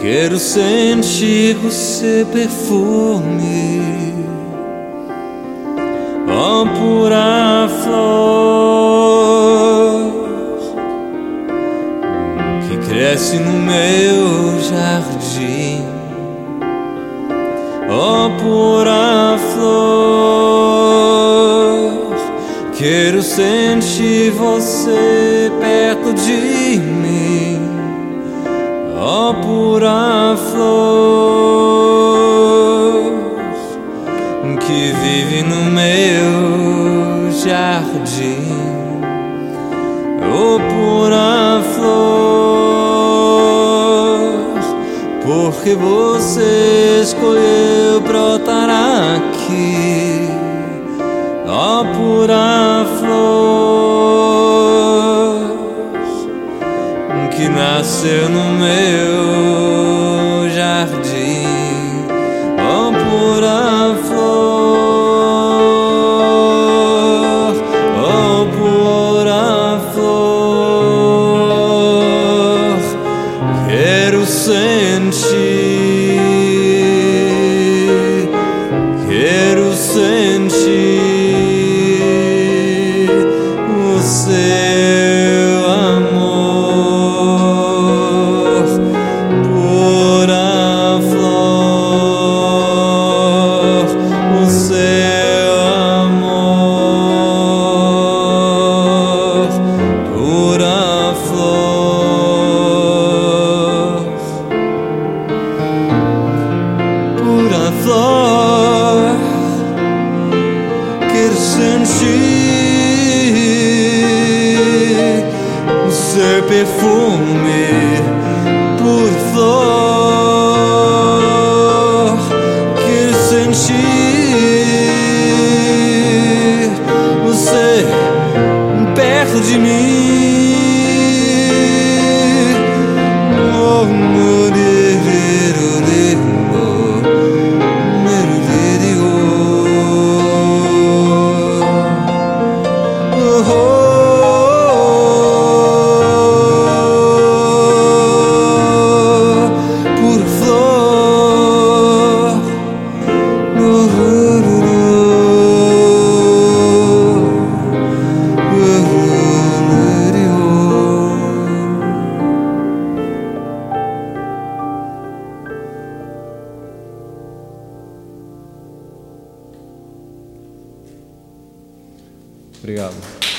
Quero sentir seu perfume ó pura flor que cresce no meu jardim, ó pura flor. Quero sentir você perto de mim, ó pura flor que vive no meu jardim, ó pura flor, porque você escolheu brotar aqui, ó pura flor que nasceu no meu jardim, ó pura flor, ó pura flor. Quero sentir, quero sentir o seu amor, pura flor, o seu amor, pura flor, pura flor. Quero sentir o seu perfume, pura flor. Quero sentir você perto de mim, oh meu obrigado.